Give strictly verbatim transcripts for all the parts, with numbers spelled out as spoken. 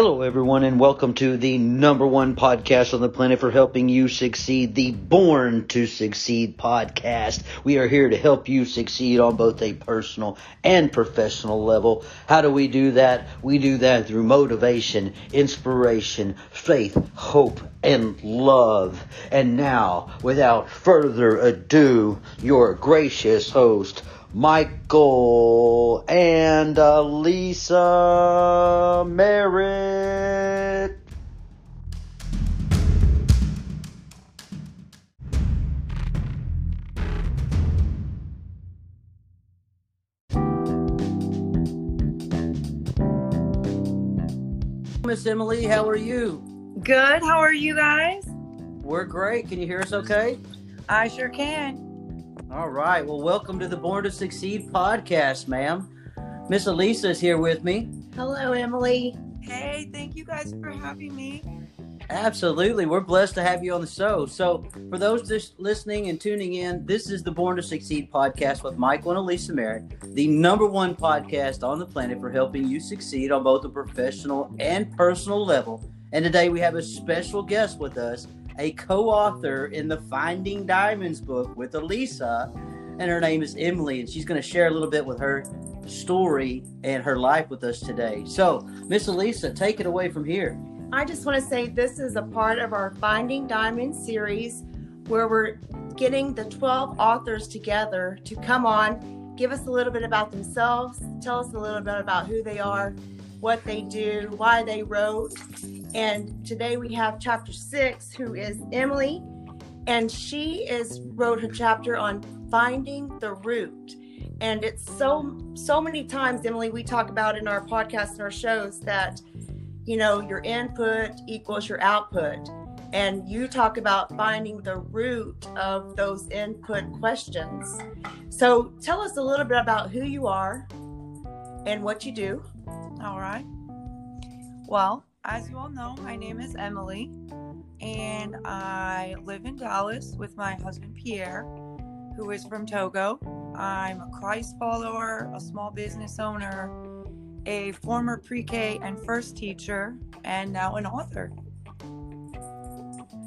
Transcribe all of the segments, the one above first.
Hello, everyone, and welcome to the number one podcast on the planet for helping you succeed, the Born to Succeed podcast. We are here to help you succeed on both a personal and professional level. How do we do that? We do that through motivation, inspiration, faith, hope, and love. And now, without further ado, your gracious host, Michael and Alyssa Merritt. Miss Emily, how are you? Good. How are you guys? We're great. Can you hear us okay? I sure can. All right. Well, welcome to the Born to Succeed podcast, ma'am. Miss Alyssa is here with me. Hello, Emily. Hey, thank you guys for having me. Absolutely. We're blessed to have you on the show. So for those just listening and tuning in, this is the Born to Succeed podcast with Michael and Alyssa Merritt, the number one podcast on the planet for helping you succeed on both a professional and personal level. And today we have a special guest with us, a co-author in the Finding Diamonds book with Alyssa, and her name is Emily, and she's going to share a little bit with her story and her life with us today. So, Miss Alyssa, take it away from here. I just want to say this is a part of our Finding Diamonds series where we're getting the twelve authors together to come on, give us a little bit about themselves, tell us a little bit about who they are, what they do, why they wrote. And today we have chapter six, who is Emily, and she is wrote her chapter on finding the root. And it's so, so many times, Emily, we talk about in our podcasts and our shows that, you know, your input equals your output. And you talk about finding the root of those input questions. So tell us a little bit about who you are and what you do. All right. Well, as you all know, my name is Emily, and I live in Dallas with my husband, Pierre, who is from Togo. I'm a Christ follower, a small business owner, a former pre-K and first teacher, and now an author.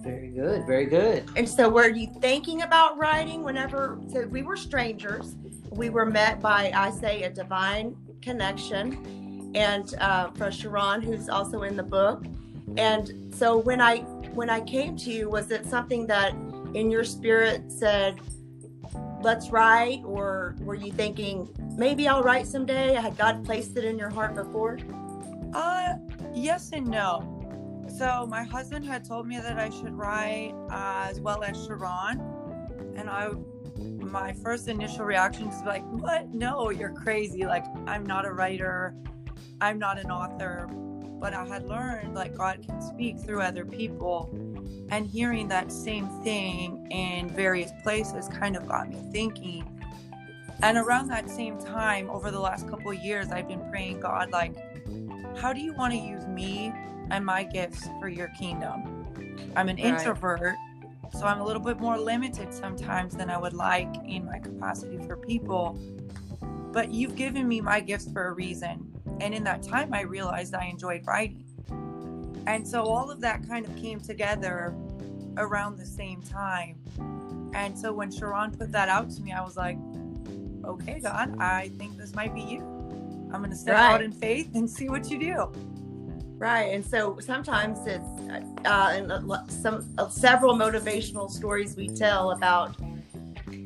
Very good. Very good. And so were you thinking about writing whenever, so we were strangers. We were met by, I say, a divine connection. And uh, from Sharon, who's also in the book. And so when I when I came to you, was it something that in your spirit said, let's write? Or were you thinking, maybe I'll write someday? Had God placed it in your heart before? Uh, yes and no. So my husband had told me that I should write uh, as well as Sharon. And I my first initial reaction was like, what? No, you're crazy. Like, I'm not a writer. I'm not an author, but I had learned like God can speak through other people, and hearing that same thing in various places kind of got me thinking. And around that same time, over the last couple of years, I've been praying, God, like, how do you want to use me and my gifts for your kingdom? I'm an right. introvert, so I'm a little bit more limited sometimes than I would like in my capacity for people, but you've given me my gifts for a reason. And in that time, I realized I enjoyed writing. And so all of that kind of came together around the same time. And so when Sharon put that out to me, I was like, okay, God, I think this might be you. I'm going to step right. out in faith and see what you do. Right. And so sometimes it's uh, and some uh, several motivational stories we tell about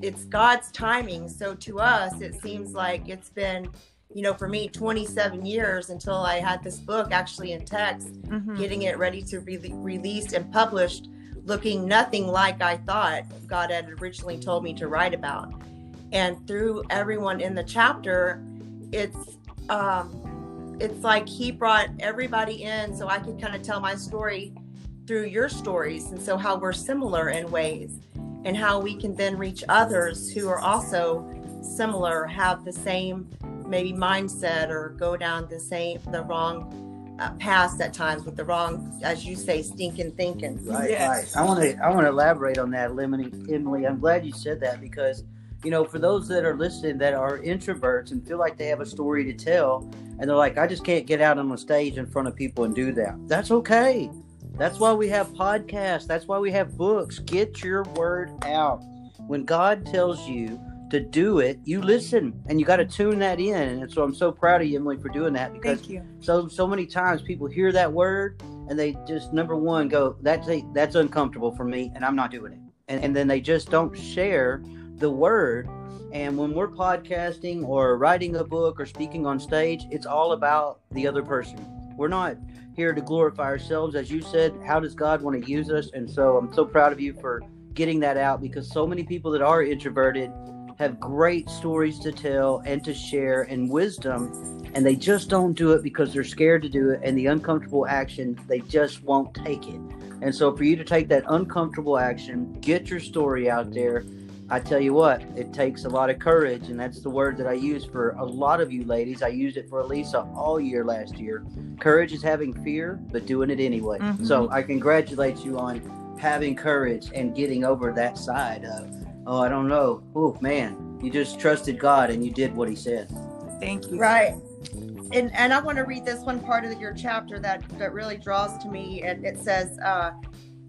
it's God's timing. So to us, it seems like it's been, you know, for me, twenty-seven years until I had this book actually in text, mm-hmm. getting it ready to be re- released and published, looking nothing like I thought God had originally told me to write about. And through everyone in the chapter, it's um, it's like he brought everybody in so I could kind of tell my story through your stories. And so how we're similar in ways and how we can then reach others who are also similar, have the same maybe mindset or go down the same, the wrong uh, paths at times with the wrong, as you say, stinking thinking. Right, yes. right. I want to, I want to elaborate on that, Emily. Emily, I'm glad you said that because you know, for those that are listening that are introverts and feel like they have a story to tell, and they're like, I just can't get out on the stage in front of people and do that. That's okay. That's why we have podcasts. That's why we have books. Get your word out. When God tells you to do it, you listen, and you got to tune that in. And so I'm so proud of you, Emily, for doing that, because Thank you. so so many times people hear that word and they just, number one, go, that's a, that's uncomfortable for me, and I'm not doing it. And, and then they just don't share the word. And when we're podcasting or writing a book or speaking on stage, it's all about the other person. We're not here to glorify ourselves. As you said, how does God want to use us? And so I'm so proud of you for getting that out, because so many people that are introverted have great stories to tell and to share and wisdom, and they just don't do it because they're scared to do it, and the uncomfortable action, they just won't take it. And so for you to take that uncomfortable action, get your story out there, I tell you what, it takes a lot of courage, and that's the word that I use for a lot of you ladies. I used it for Alyssa all year last year. Courage is having fear, but doing it anyway. Mm-hmm. So I congratulate you on having courage and getting over that side of, oh, I don't know. Oh, man, you just trusted God and you did what he said. Thank you. Right. And and I want to read this one part of your chapter that, that really draws to me. And it says, uh,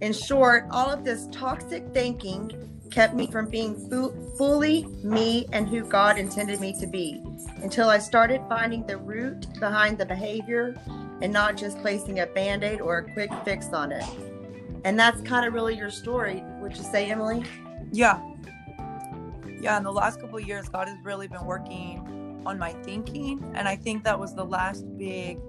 in short, all of this toxic thinking kept me from being fu- fully me and who God intended me to be, until I started finding the root behind the behavior and not just placing a Band-Aid or a quick fix on it. And that's kind of really your story, would you say, Emily? Yeah. Yeah, in the last couple of years, God has really been working on my thinking. And I think that was the last big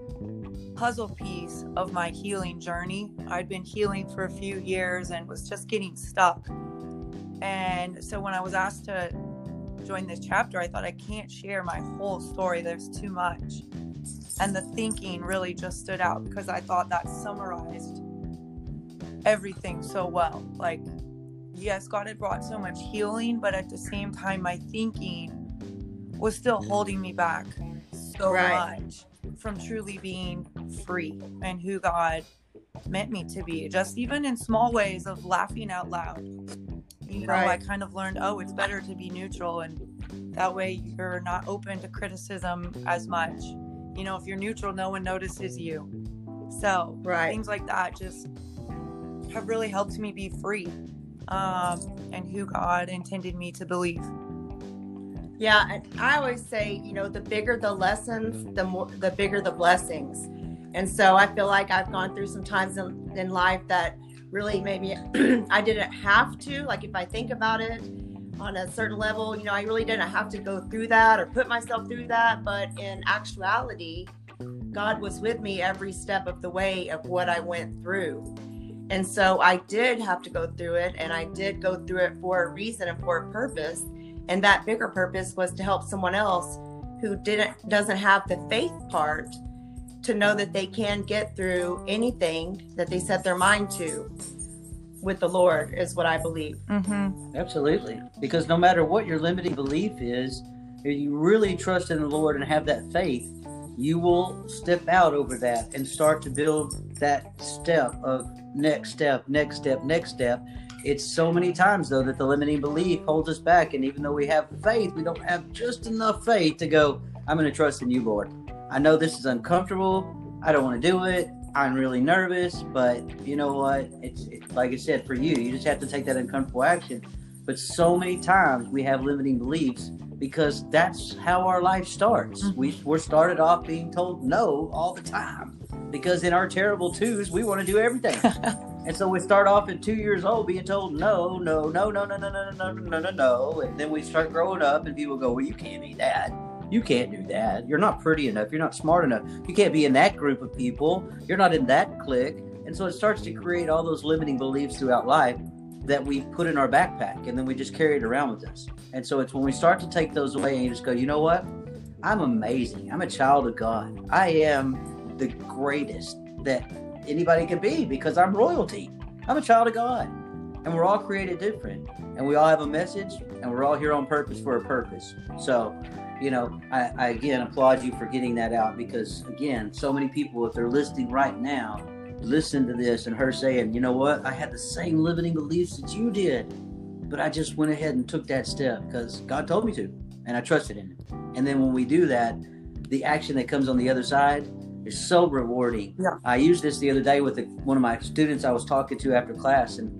puzzle piece of my healing journey. I'd been healing for a few years and was just getting stuck. And so when I was asked to join this chapter, I thought, I can't share my whole story. There's too much. And the thinking really just stood out, because I thought that summarized everything so well. Like, yes, God had brought so much healing, but at the same time, my thinking was still holding me back so right. much from truly being free and who God meant me to be. Just even in small ways of laughing out loud. You know, right. I kind of learned, oh, it's better to be neutral. And that way you're not open to criticism as much. You know, if you're neutral, no one notices you. So right. things like that just have really helped me be free. Um, and who God intended me to believe. Yeah, and I always say, you know, the bigger the lessons, the more, the bigger the blessings. And so I feel like I've gone through some times in, in life that really made me, I didn't have to, like if I think about it on a certain level, you know, I really didn't have to go through that or put myself through that. But in actuality, God was with me every step of the way of what I went through. And so I did have to go through it, and I did go through it for a reason and for a purpose. And that bigger purpose was to help someone else who didn't doesn't have the faith part to know that they can get through anything that they set their mind to with the Lord, is what I believe. Mm-hmm. Absolutely. Because no matter what your limiting belief is, if you really trust in the Lord and have that faith, you will step out over that and start to build that step of next step, next step, next step. It's so many times, though, that the limiting belief holds us back. And even though we have faith, we don't have just enough faith to go, I'm going to trust in you, Lord. I know this is uncomfortable. I don't want to do it. I'm really nervous. But you know what? It's, it's like I said, for you, you just have to take that uncomfortable action. But so many times we have limiting beliefs, because that's how our life starts. We, we're started off being told no all the time, because in our terrible twos, we want to do everything. And so we start off at two years old being told no, no, no, no, no, no, no, no, no, no, no. And then we start growing up and people go, well, you can't eat that. You can't do that. You're not pretty enough. You're not smart enough. You can't be in that group of people. You're not in that clique. And so it starts to create all those limiting beliefs throughout life that we put in our backpack, and then we just carry it around with us. And so it's when we start to take those away and you just go, you know what? I'm amazing. I'm a child of God. I am the greatest that anybody could be, because I'm royalty. I'm a child of God. And we're all created different. And we all have a message, and we're all here on purpose for a purpose. So, you know, I, I again applaud you for getting that out, because again, so many people, if they're listening right now, listen to this and her saying, you know what, I had the same limiting beliefs that you did, but I just went ahead and took that step because God told me to, and I trusted in him. And then when we do that, the action that comes on the other side is so rewarding. Yeah. I used this the other day with the, one of my students I was talking to after class, and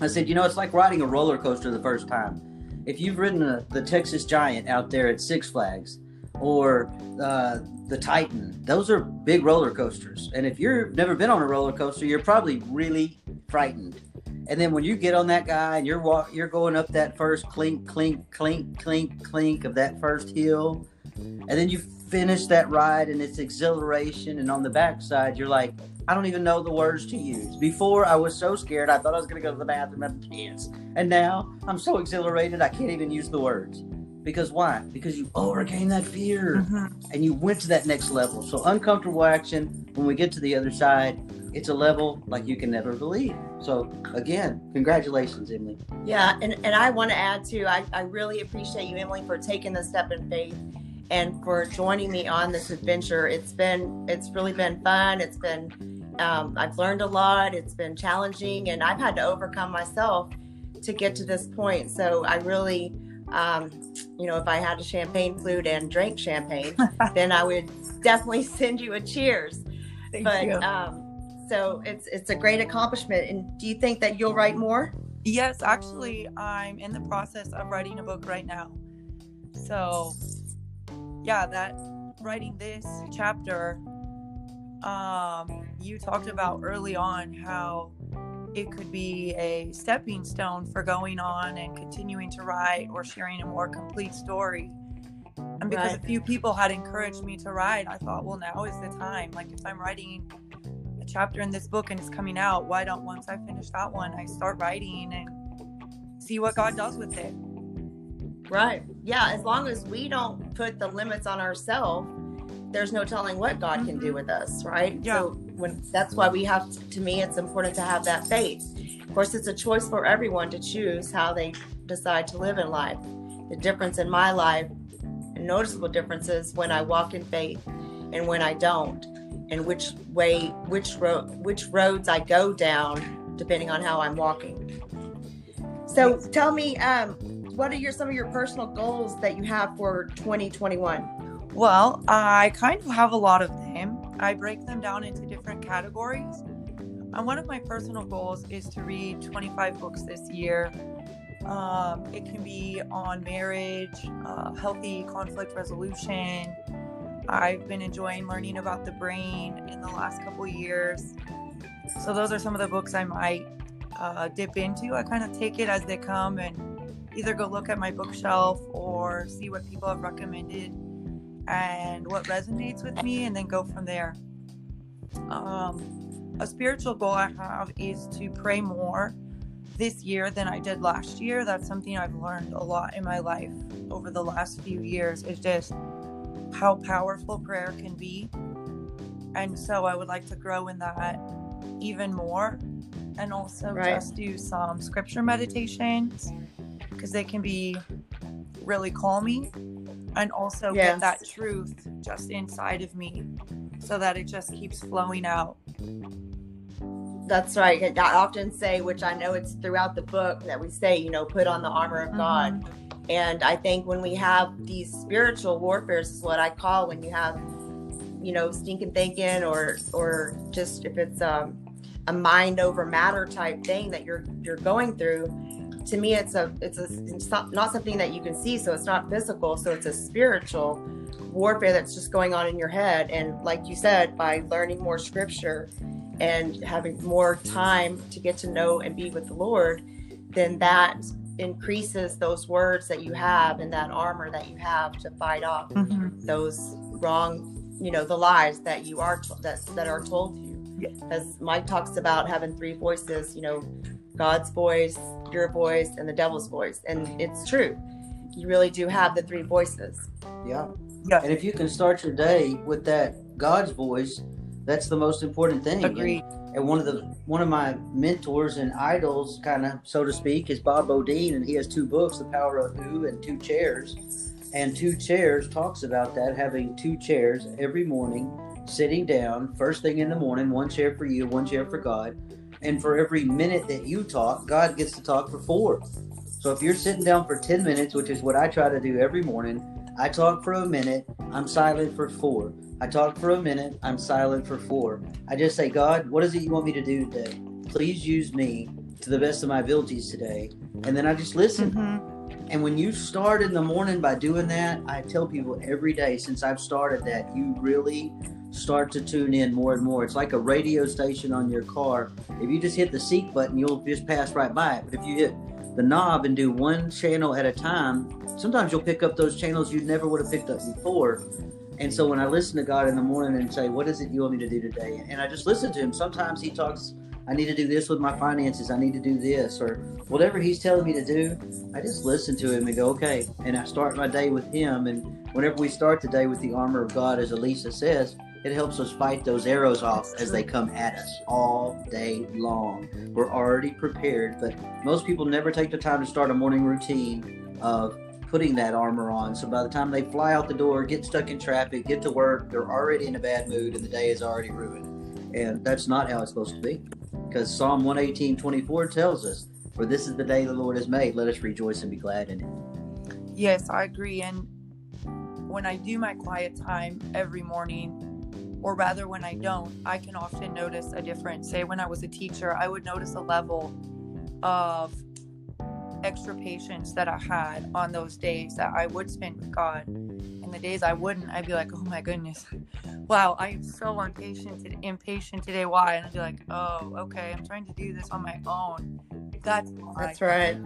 I said, you know, it's like riding a roller coaster the first time. If you've ridden a, the Texas Giant out there at Six Flags, or uh, the Titan, those are big roller coasters. And if you've never been on a roller coaster, you're probably really frightened. And then when you get on that guy and you're walk, you're going up that first clink, clink, clink, clink, clink of that first hill, and then you finish that ride and it's exhilaration. And on the backside, you're like, I don't even know the words to use. Before, I was so scared, I thought I was going to go to the bathroom and have pants. And now I'm so exhilarated, I can't even use the words. Because why? Because you overcame that fear, mm-hmm. and you went to that next level. So uncomfortable action, when we get to the other side, it's a level like you can never believe. So again, congratulations, Emily. Yeah, and, and I want to add too, I, I really appreciate you, Emily, for taking the step in faith and for joining me on this adventure. It's been, it's really been fun. It's been, um, I've learned a lot. It's been challenging, and I've had to overcome myself to get to this point. So I really, um, you know, if I had a champagne flute and drank champagne, then I would definitely send you a cheers. Thank but, you. Um, so it's, it's a great accomplishment. And do you think that you'll write more? Yes, actually, I'm in the process of writing a book right now. So yeah, that writing this chapter, um, you talked about early on how it could be a stepping stone for going on and continuing to write or sharing a more complete story. And because right. a few people had encouraged me to write, I thought, well, now is the time. Like, if I'm writing a chapter in this book and it's coming out, why don't, once I finish that one, I start writing and see what God does with it. Right. Yeah. As long as we don't put the limits on ourselves, there's no telling what God can do with us. Right. Yeah. So when, that's why we have to, to me, it's important to have that faith. Of course, it's a choice for everyone to choose how they decide to live in life. The difference in my life, noticeable differences when I walk in faith and when I don't, and which way, which road, which roads I go down, depending on how I'm walking. So tell me, um, what are your, some of your personal goals that you have for twenty twenty-one? Well, I kind of have a lot of them. I break them down into different categories. And one of my personal goals is to read twenty-five books this year. Um, it can be on marriage, uh, healthy conflict resolution. I've been enjoying learning about the brain in the last couple years. So those are some of the books I might uh, dip into. I kind of take it as they come and either go look at my bookshelf or see what people have recommended and what resonates with me, and then go from there. Um, a spiritual goal I have is to pray more this year than I did last year. That's something I've learned a lot in my life over the last few years, is just how powerful prayer can be. And so I would like to grow in that even more, and also right. just do some scripture meditations, because they can be really calming, and also yes. get that truth just inside of me so that it just keeps flowing out. That's right. I often say, which I know it's throughout the book that we say, you know, put on the armor of mm-hmm. God. And I think when we have these spiritual warfares, is what I call when you have, you know, stinking thinking, or, or just if it's um, a mind over matter type thing that you're, you're going through. To me, it's a it's a it's not something that you can see, so it's not physical, so it's a spiritual warfare that's just going on in your head. And like you said, by learning more scripture and having more time to get to know and be with the Lord, then that increases those words that you have and that armor that you have to fight off mm-hmm. those wrong, you know, the lies that you are to- that that are told to you. Yes. As Mike talks about having three voices, you know, God's voice, your voice, and the devil's voice. And it's true. You really do have the three voices. Yeah. yeah. And if you can start your day with that God's voice, that's the most important thing. Agreed. And, and one of the one of my mentors and idols, kind of, so to speak, is Bob Bodine, and he has two books, The Power of Who and Two Chairs. And Two Chairs talks about that, having two chairs every morning, sitting down, first thing in the morning, one chair for you, one chair for God. And for every minute that you talk, God gets to talk for four. So if you're sitting down for ten minutes, which is what I try to do every morning, I talk for a minute, I'm silent for four. I talk for a minute, I'm silent for four. I just say, God, what is it you want me to do today? Please use me to the best of my abilities today. And then I just listen. Mm-hmm. And when you start in the morning by doing that, I tell people every day since I've started that, you really start to tune in more and more. It's like a radio station on your car. If you just hit the seek button, you'll just pass right by it. But if you hit the knob and do one channel at a time, sometimes you'll pick up those channels you never would have picked up before. And so when I listen to God in the morning and say, what is it you want me to do today? And I just listen to him. Sometimes he talks, I need to do this with my finances. I need to do this, or whatever he's telling me to do. I just listen to him and go, okay. And I start my day with him. And whenever we start the day with the armor of God, as Alyssa says, it helps us fight those arrows off as they come at us all day long. We're already prepared, but most people never take the time to start a morning routine of putting that armor on. So by the time they fly out the door, get stuck in traffic, get to work, they're already in a bad mood and the day is already ruined. And that's not how it's supposed to be, because Psalm one eighteen, twenty-four tells us, for this is the day the Lord has made. Let us rejoice and be glad in it. Yes, I agree. And when I do my quiet time every morning, or rather when I don't, I can often notice a difference. Say when I was a teacher, I would notice a level of extra patience that I had on those days that I would spend with God. And the days I wouldn't, I'd be like, oh my goodness, wow, I am so impatient, impatient today. Why? And I'd be like, oh, okay, I'm trying to do this on my own. That's why. That's right.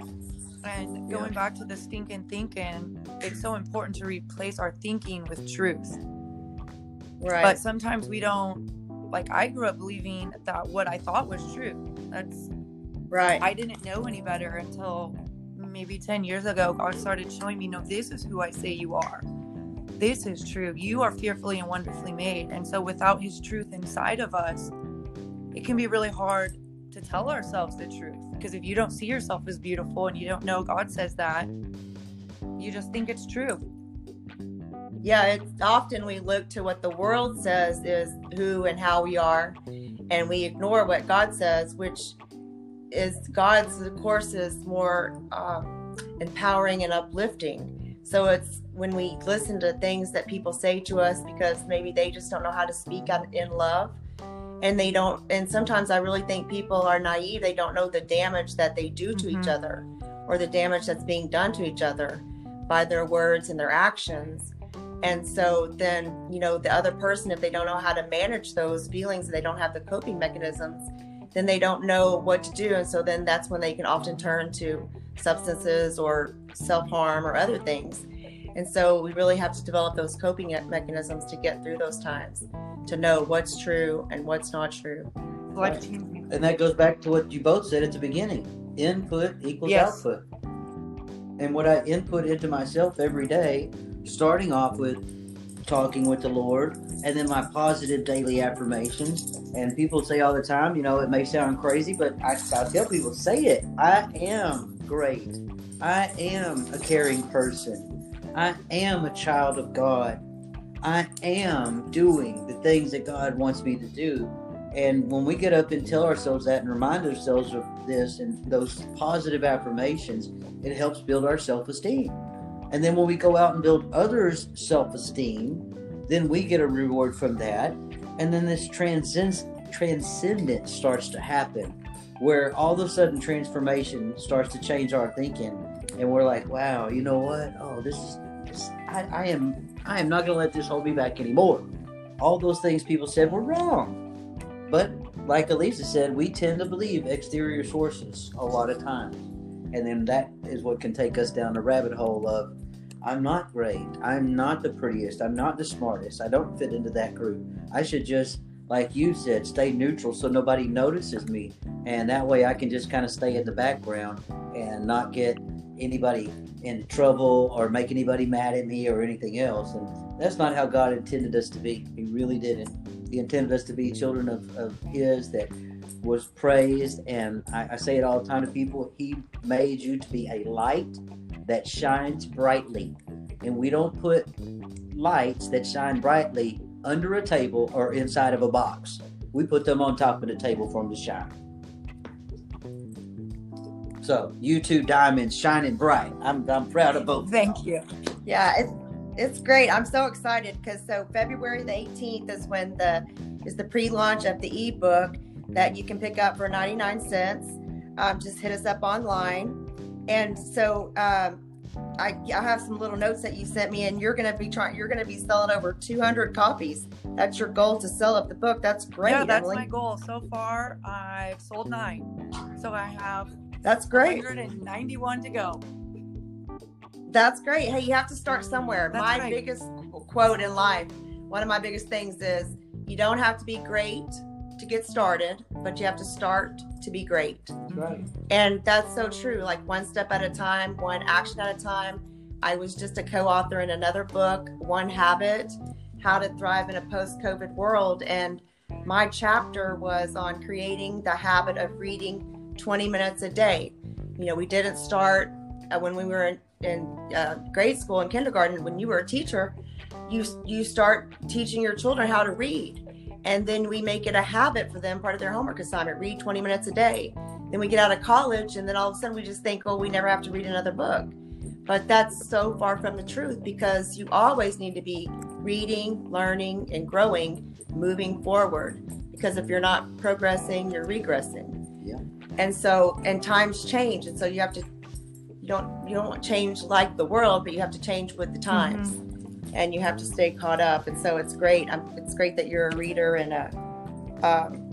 And going yeah. back to the stinking thinking, it's so important to replace our thinking with truth. Right. But sometimes we don't, like, I grew up believing that what I thought was true. That's right. I didn't know any better until maybe ten years ago. God started showing me, no, this is who I say you are. This is true. You are fearfully and wonderfully made. And so without his truth inside of us, it can be really hard to tell ourselves the truth. Because if you don't see yourself as beautiful and you don't know God says that, you just think it's true. Yeah, it's often we look to what the world says is who and how we are, and we ignore what God says, which is God's, of course, is more uh, empowering and uplifting. So it's when we listen to things that people say to us because maybe they just don't know how to speak in love, and they don't. And sometimes I really think people are naive. They don't know the damage that they do to mm-hmm. each other, or the damage that's being done to each other by their words and their actions. And so then, you know, the other person, if they don't know how to manage those feelings, and they don't have the coping mechanisms, then they don't know what to do. And so then that's when they can often turn to substances or self-harm or other things. And so we really have to develop those coping mechanisms to get through those times, to know what's true and what's not true. Right. And that goes back to what you both said at the beginning. Input equals yes. output. And what I input into myself every day, starting off with talking with the Lord, and then my positive daily affirmations. And people say all the time, you know, it may sound crazy, but I, I tell people, say it. I am great. I am a caring person. I am a child of God. I am doing the things that God wants me to do. And when we get up and tell ourselves that and remind ourselves of this and those positive affirmations, it helps build our self-esteem. And then when we go out and build others' self-esteem, then we get a reward from that. And then this transcend- transcendence starts to happen, where all of a sudden transformation starts to change our thinking. And we're like, wow, you know what? Oh, this is, this, I, I am I am not going to let this hold me back anymore. All those things people said were wrong. But like Alyssa said, we tend to believe exterior sources a lot of times. And then that is what can take us down a rabbit hole of, I'm not great. I'm not the prettiest. I'm not the smartest. I don't fit into that group. I should just, like you said, stay neutral so nobody notices me. And that way I can just kind of stay in the background and not get anybody in trouble or make anybody mad at me or anything else. And that's not how God intended us to be. He really didn't. He intended us to be children of, of his that was praised. And I, I say it all the time to people, he made you to be a light that shines brightly. And we don't put lights that shine brightly under a table or inside of a box. We put them on top of the table for them to shine. So you two diamonds shining bright. I'm I'm proud of both. Thank of you. Yeah, it's it's great. I'm so excited because so February the eighteenth is when the is the pre-launch of the ebook that you can pick up for ninety-nine cents. Um, just hit us up online. And so um, I, I have some little notes that you sent me, and you're going to be trying, you're going to be selling over two hundred copies. That's your goal, to sell up the book. That's great. Yeah, that's Emily. My goal. So far, I've sold nine. So I have that's great. one hundred ninety-one to go. That's great. Hey, you have to start somewhere. That's my right. biggest quote in life. One of my biggest things is you don't have to be great to get started, but you have to start to be great. Right. And that's so true. Like one step at a time, one action at a time. I was just a co-author in another book, One Habit, How to Thrive in a Post-COVID World. And my chapter was on creating the habit of reading twenty minutes a day. You know, we didn't start uh, when we were in, in uh, grade school and kindergarten. When you were a teacher, you you start teaching your children how to read. And then we make it a habit for them, part of their homework assignment, read twenty minutes a day. Then we get out of college, and then all of a sudden we just think, oh, we never have to read another book. But that's so far from the truth, because you always need to be reading, learning, and growing, moving forward. Because if you're not progressing, you're regressing. Yeah. And so, and times change. And so you have to, you don't, you don't change like the world, but you have to change with the times. Mm-hmm. And you have to stay caught up. And so it's great. I'm, it's great that you're a reader and a um,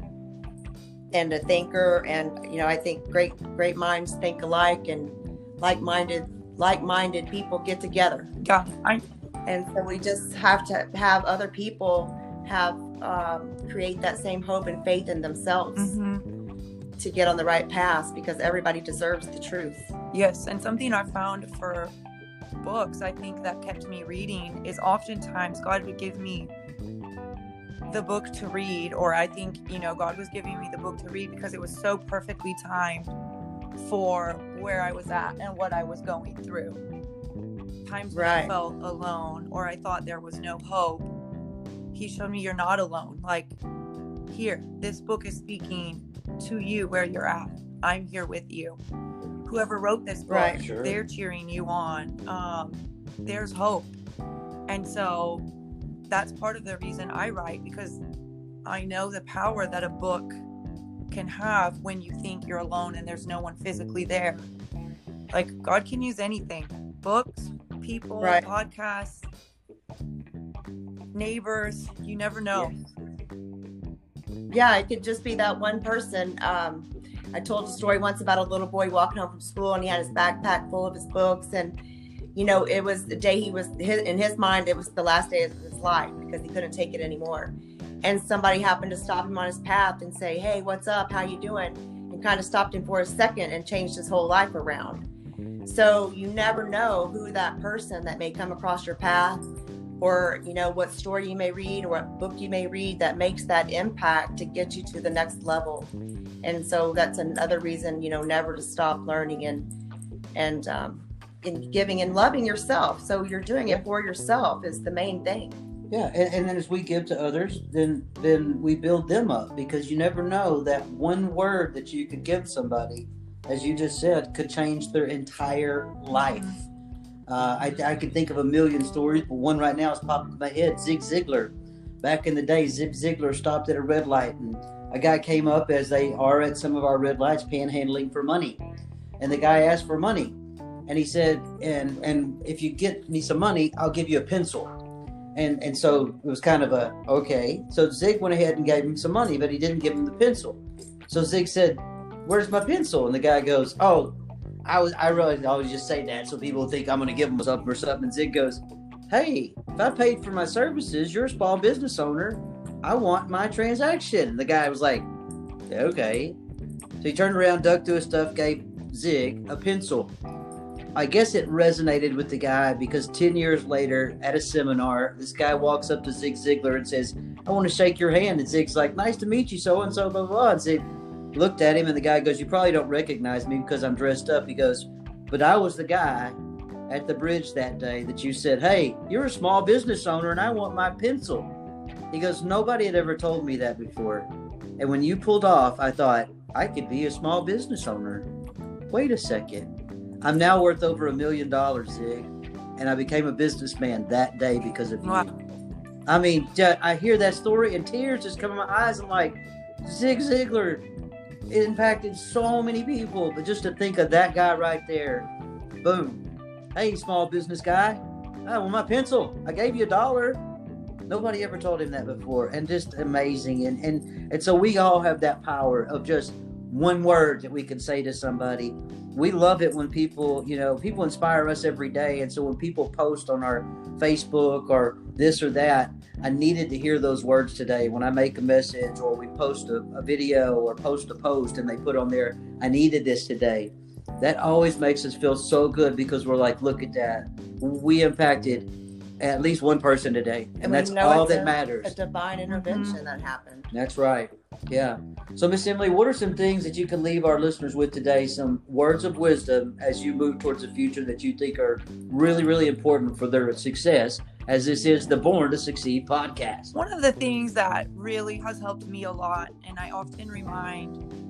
and a thinker. And, you know, I think great, great minds think alike, and like-minded, like-minded people get together. Yeah. I... And so we just have to have other people have um, create that same hope and faith in themselves mm-hmm. to get on the right path, because everybody deserves the truth. Yes. And something I found for books, I think, that kept me reading is oftentimes God would give me the book to read, or I think, you know, God was giving me the book to read because it was so perfectly timed for where I was at and what I was going through. Times right. I felt alone, or I thought there was no hope. He showed me you're not alone. Like, here, this book is speaking to you where you're at. I'm here with you. Whoever wrote this book, right, sure. they're cheering you on. Um, there's hope. And so that's part of the reason I write, because I know the power that a book can have when you think you're alone and there's no one physically there. Like, God can use anything. Books, people, right. podcasts, neighbors, you never know. Yeah, it could just be that one person. Um, I told a story once about a little boy walking home from school, and he had his backpack full of his books. And, you know, it was the day he was, his, in his mind, it was the last day of his life because he couldn't take it anymore. And somebody happened to stop him on his path and say, hey, what's up? How you doing? And kind of stopped him for a second and changed his whole life around. So you never know who that person that may come across your path, or, you know, what story you may read or what book you may read that makes that impact to get you to the next level. And so that's another reason, you know, never to stop learning and, and, um, and giving and loving yourself. So you're doing it for yourself is the main thing. Yeah. And, and then as we give to others, then, then we build them up, because you never know that one word that you could give somebody, as you just said, could change their entire life. Uh, I, I can think of a million stories, but one right now is popping in my head. Zig Ziglar. Back in the day, Zig Ziglar stopped at a red light, and a guy came up, as they are at some of our red lights, panhandling for money. And the guy asked for money, and he said, "And and if you get me some money, I'll give you a pencil." And and so it was kind of a okay. So Zig went ahead and gave him some money, but he didn't give him the pencil. So Zig said, "Where's my pencil?" And the guy goes, "Oh." I was I really always just say that so people think I'm going to give them something or something. And Zig goes, "Hey, if I paid for my services, you're a small business owner. I want my transaction." And the guy was like, "Okay." So he turned around, dug through his stuff, gave Zig a pencil. I guess it resonated with the guy, because ten years later at a seminar, this guy walks up to Zig Ziglar and says, "I want to shake your hand." And Zig's like, "Nice to meet you, so-and-so, blah, blah, blah." And Zig looked at him, and the guy goes, "You probably don't recognize me because I'm dressed up." He goes, "But I was the guy at the bridge that day that you said, 'Hey, you're a small business owner and I want my pencil.'" He goes, "Nobody had ever told me that before. And when you pulled off, I thought I could be a small business owner." wait a second, I'm now worth over a million dollars, Zig, and I became a businessman that day because of wow. you. I mean, I hear that story and tears just come in my eyes. I'm like, Zig Ziglar impacted so many people, but just to think of that guy right there, boom. Hey, small business guy, oh, well, my pencil, I gave you a dollar. Nobody ever told him that before, and just amazing. And, and and so we all have that power of just one word that we can say to somebody. We love it when people, you know, people inspire us every day. And so when people post on our Facebook or this or that, I needed to hear those words today. When I make a message or we post a, a video or post a post and they put on there, I needed this today. That always makes us feel so good because we're like, look at that. We impacted at least one person today, and, and that's all that a, matters. A divine intervention mm-hmm. that happened. That's right. Yeah. So, Miss Emily, what are some things that you can leave our listeners with today? Some words of wisdom as you move towards the future that you think are really, really important for their success, as this is the Born to Succeed podcast. One of the things that really has helped me a lot, and I often remind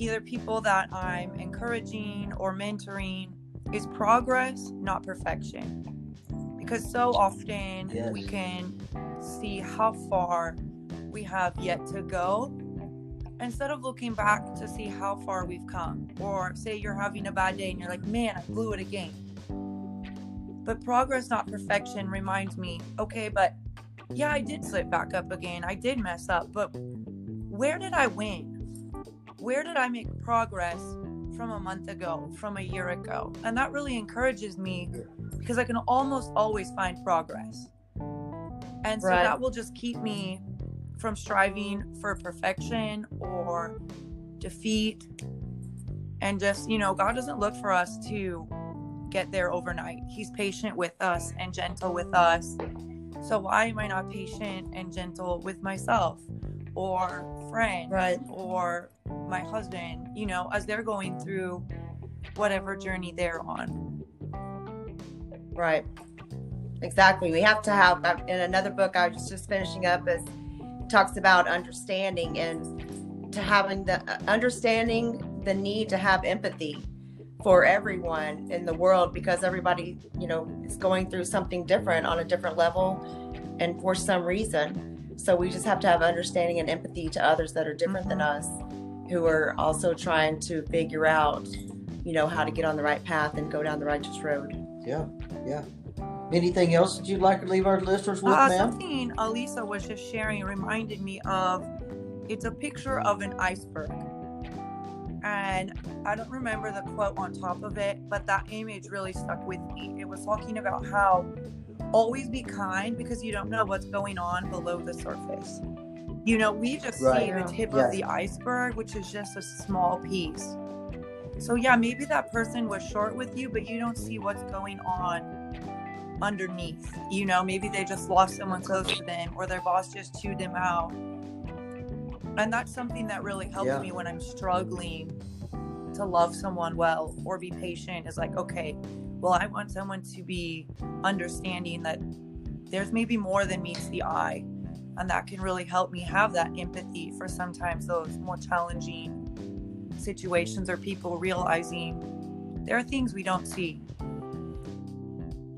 either people that I'm encouraging or mentoring, is progress, not perfection. Because so often yes. we can see how far we have yet to go instead of looking back to see how far we've come. Or say you're having a bad day and you're like, man, I blew it again. But progress, not perfection, reminds me, okay, but yeah, I did slip back up again. I did mess up, but where did I win? Where did I make progress from a month ago, from a year ago? And that really encourages me, because I can almost always find progress. And so right. that will just keep me from striving for perfection or defeat. And just, you know, God doesn't look for us to get there overnight. He's patient with us and gentle with us. So why am I not patient and gentle with myself or friends right. or my husband, you know, as they're going through whatever journey they're on? Right. Exactly. We have to have, in another book I was just finishing up, is talks about understanding and to having the understanding, the need to have empathy for everyone in the world, because everybody, you know, is going through something different on a different level and for some reason. So we just have to have understanding and empathy to others that are different mm-hmm. than us, who are also trying to figure out, you know, how to get on the right path and go down the righteous road. Yeah, yeah. Anything else that you'd like to leave our listeners with, uh, ma'am? Something Alyssa was just sharing reminded me of, it's a picture of an iceberg. And I don't remember the quote on top of it, but that image really stuck with me. It was talking about how always be kind, because you don't know what's going on below the surface. You know, we just right. see yeah. the tip yes. of the iceberg, which is just a small piece. So yeah, maybe that person was short with you, but you don't see what's going on underneath. You know, maybe they just lost someone close to them, or their boss just chewed them out. And that's something that really helps yeah. me when I'm struggling to love someone well or be patient, is like, okay, well, I want someone to be understanding that there's maybe more than meets the eye. And that can really help me have that empathy for sometimes those more challenging situations, or people realizing there are things we don't see.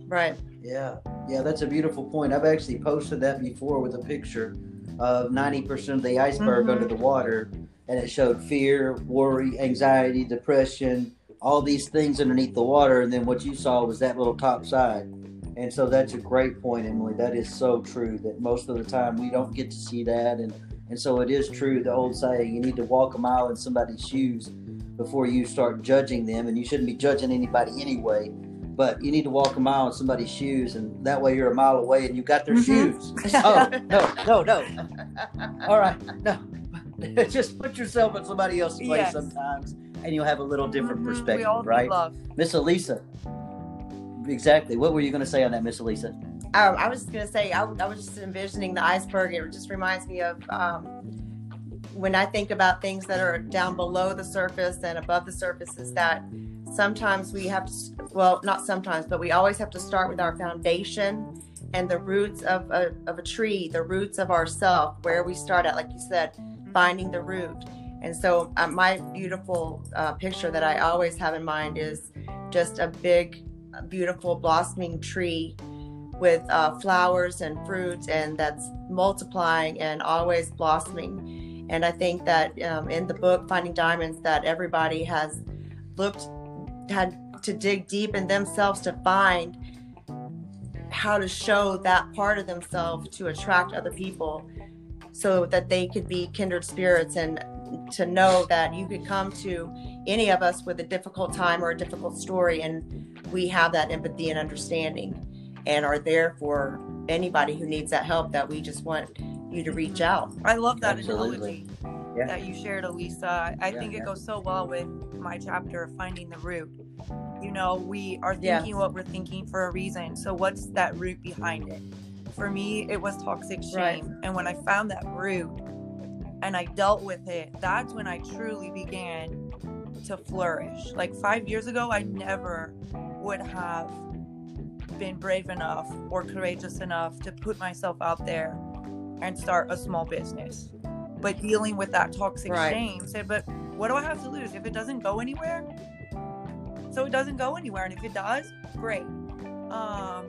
Right. Yeah. Yeah, that's a beautiful point. I've actually posted that before with a picture of ninety percent of the iceberg mm-hmm. under the water, and it showed fear, worry, anxiety, depression, all these things underneath the water, and then what you saw was that little top side. And so that's a great point, Emily. That is so true, that most of the time we don't get to see that. And And so it is true, the old saying, you need to walk a mile in somebody's shoes before you start judging them. And you shouldn't be judging anybody anyway, but you need to walk a mile in somebody's shoes, and that way you're a mile away and you got their mm-hmm. shoes. Oh, no, no, no. All right. No, just put yourself in somebody else's place yes. sometimes, and you'll have a little different mm-hmm. perspective, we all right? Love. Miss Alyssa, exactly. What were you going to say on that, Miss Alyssa? Um, I was just going to say, I, I was just envisioning the iceberg. It just reminds me of um, when I think about things that are down below the surface and above the surface, is that sometimes we have to, well, not sometimes, but we always have to start with our foundation and the roots of a, of a tree, the roots of ourself, where we start at, like you said, finding the root. And so um, my beautiful uh, picture that I always have in mind is just a big, beautiful blossoming tree with uh, flowers and fruit, and that's multiplying and always blossoming. And I think that um, in the book, Finding Diamonds, that everybody has looked, had to dig deep in themselves to find how to show that part of themselves to attract other people so that they could be kindred spirits, and to know that you could come to any of us with a difficult time or a difficult story, and we have that empathy and understanding and are there for anybody who needs that help, that we just want you to reach out. I love that analogy yeah. that you shared, Alyssa. I yeah, think yeah. it goes so well with my chapter of Finding the Root. You know, we are thinking yes. what we're thinking for a reason. So what's that root behind it? For me, it was toxic shame. Right. And when I found that root, and I dealt with it, that's when I truly began to flourish. Like five years ago, I never would have been brave enough or courageous enough to put myself out there and start a small business. But dealing with that toxic right. shame, said, but what do I have to lose? If it doesn't go anywhere, so it doesn't go anywhere. And if it does, great. Um,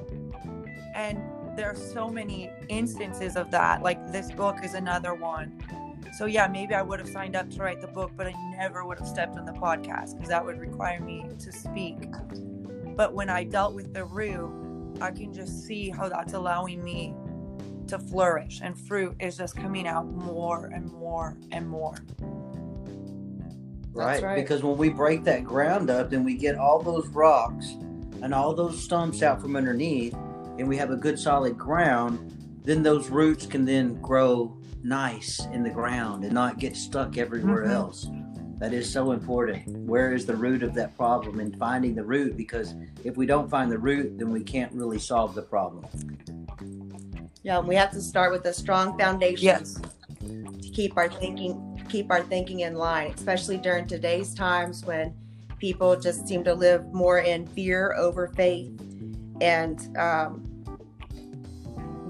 and there are so many instances of that. Like this book is another one. So yeah, maybe I would have signed up to write the book, but I never would have stepped on the podcast because that would require me to speak. But when I dealt with the root, I can just see how that's allowing me to flourish, and fruit is just coming out more and more and more. Right, right. Because when we break that ground up, then we get all those rocks and all those stumps out from underneath, and we have a good solid ground, then those roots can then grow nice in the ground and not get stuck everywhere mm-hmm. else. That is so important. Where is the root of that problem, and finding the root, because if we don't find the root, then we can't really solve the problem. Yeah, we have to start with a strong foundation yes. to keep our thinking keep our thinking in line, especially during today's times when people just seem to live more in fear over faith. And um,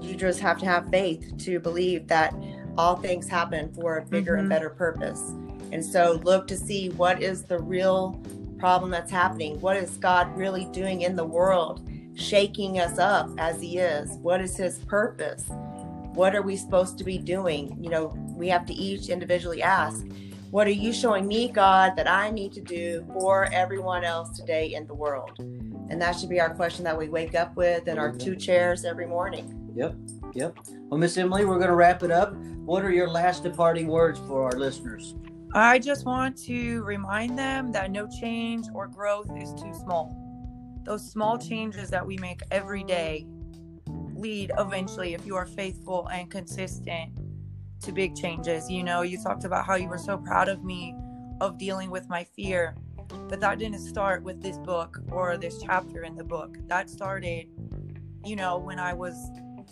you just have to have faith to believe that all things happen for a bigger mm-hmm. and better purpose. And so look to see what is the real problem that's happening. What is God really doing in the world, shaking us up as he is? What is his purpose? What are we supposed to be doing? You know, we have to each individually ask, what are you showing me, God, that I need to do for everyone else today in the world? And that should be our question that we wake up with in our two chairs every morning. Yep. Yep. Well, Miss Emily, we're going to wrap it up. What are your last departing words for our listeners? I just want to remind them that no change or growth is too small. Those small changes that we make every day lead eventually, if you are faithful and consistent, to big changes. You know, you talked about how you were so proud of me of dealing with my fear, but that didn't start with this book or this chapter in the book. That started, you know, when I was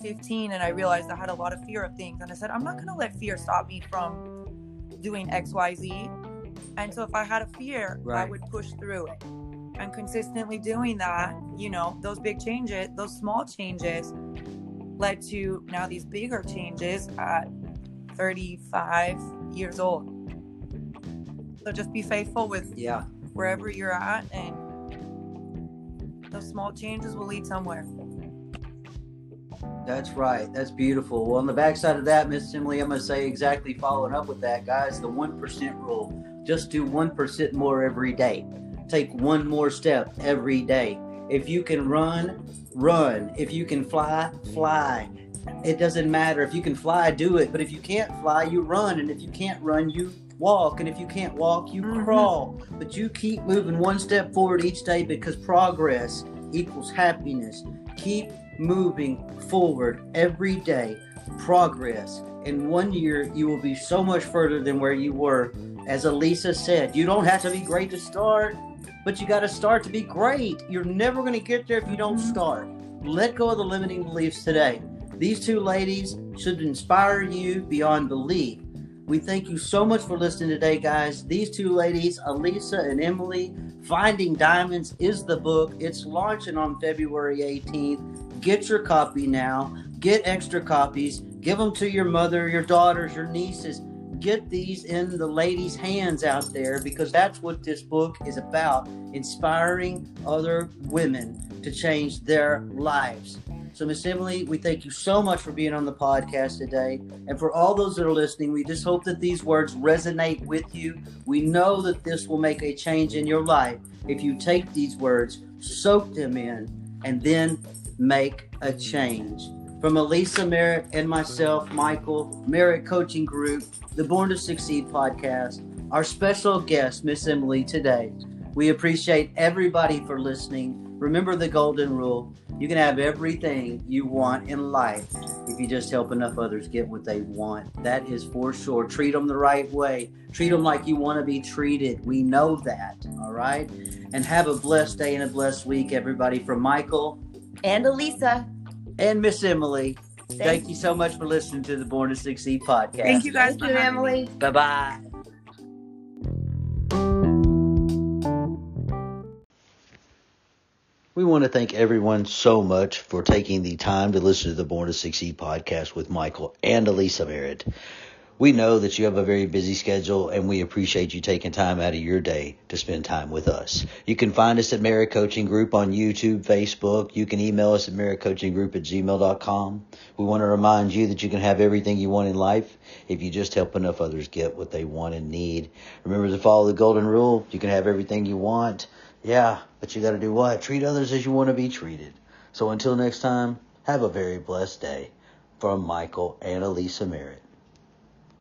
fifteen and I realized I had a lot of fear of things. And I said, I'm not going to let fear stop me from doing X, Y, Z. And so if I had a fear, right. I would push through it. And consistently doing that, you know, those big changes, those small changes led to now these bigger changes at thirty-five years old. So just be faithful with yeah. wherever you're at, and those small changes will lead somewhere. That's right. That's beautiful. Well, on the backside of that, Miss Emily, I'm going to say exactly following up with that, guys, the one percent rule. Just do one percent more every day. Take one more step every day. If you can run, run. If you can fly, fly. It doesn't matter. If you can fly, do it. But if you can't fly, you run. And if you can't run, you walk. And if you can't walk, you mm-hmm. crawl. But you keep moving one step forward each day, because progress equals happiness. Keep moving forward every day. Progress. In one year, you will be so much further than where you were. As Alyssa said, you don't have to be great to start, but you got to start to be great. You're never going to get there if you don't start. Let go of the limiting beliefs today. These two ladies should inspire you beyond belief. We thank you so much for listening today, guys. These two ladies, Alyssa and Emily, Finding Diamonds is the book. It's launching on February eighteenth. Get your copy now. Get extra copies. Give them to your mother, your daughters, your nieces. get these in the ladies' hands out there, because that's what this book is about, inspiring other women to change their lives. So, Miss Emily, we thank you so much for being on the podcast today. And for all those that are listening, we just hope that these words resonate with you. We know that this will make a change in your life if you take these words, soak them in, and then make a change. From Alyssa Merritt and myself, Michael, Merritt Coaching Group, the Born to Succeed podcast, our special guest, Miss Emily, today. We appreciate everybody for listening. Remember the golden rule. You can have everything you want in life if you just help enough others get what they want. That is for sure. Treat them the right way. Treat them like you want to be treated. We know that, all right? And have a blessed day and a blessed week, everybody. From Michael. And Alyssa. And Miss Emily. Thank, Thank you so much for listening to the Born to Succeed podcast. Thank you guys. Thank you, Emily. Bye-bye. We want to thank everyone so much for taking the time to listen to the Born to Succeed podcast with Michael and Alyssa Merritt. We know that you have a very busy schedule, and we appreciate you taking time out of your day to spend time with us. You can find us at Merritt Coaching Group on YouTube, Facebook. You can email us at merritt coaching group at gmail dot com. We want to remind you that you can have everything you want in life if you just help enough others get what they want and need. Remember to follow the golden rule. You can have everything you want. Yeah, but you got to do what? Treat others as you want to be treated. So until next time, have a very blessed day. From Michael and Alyssa Merritt.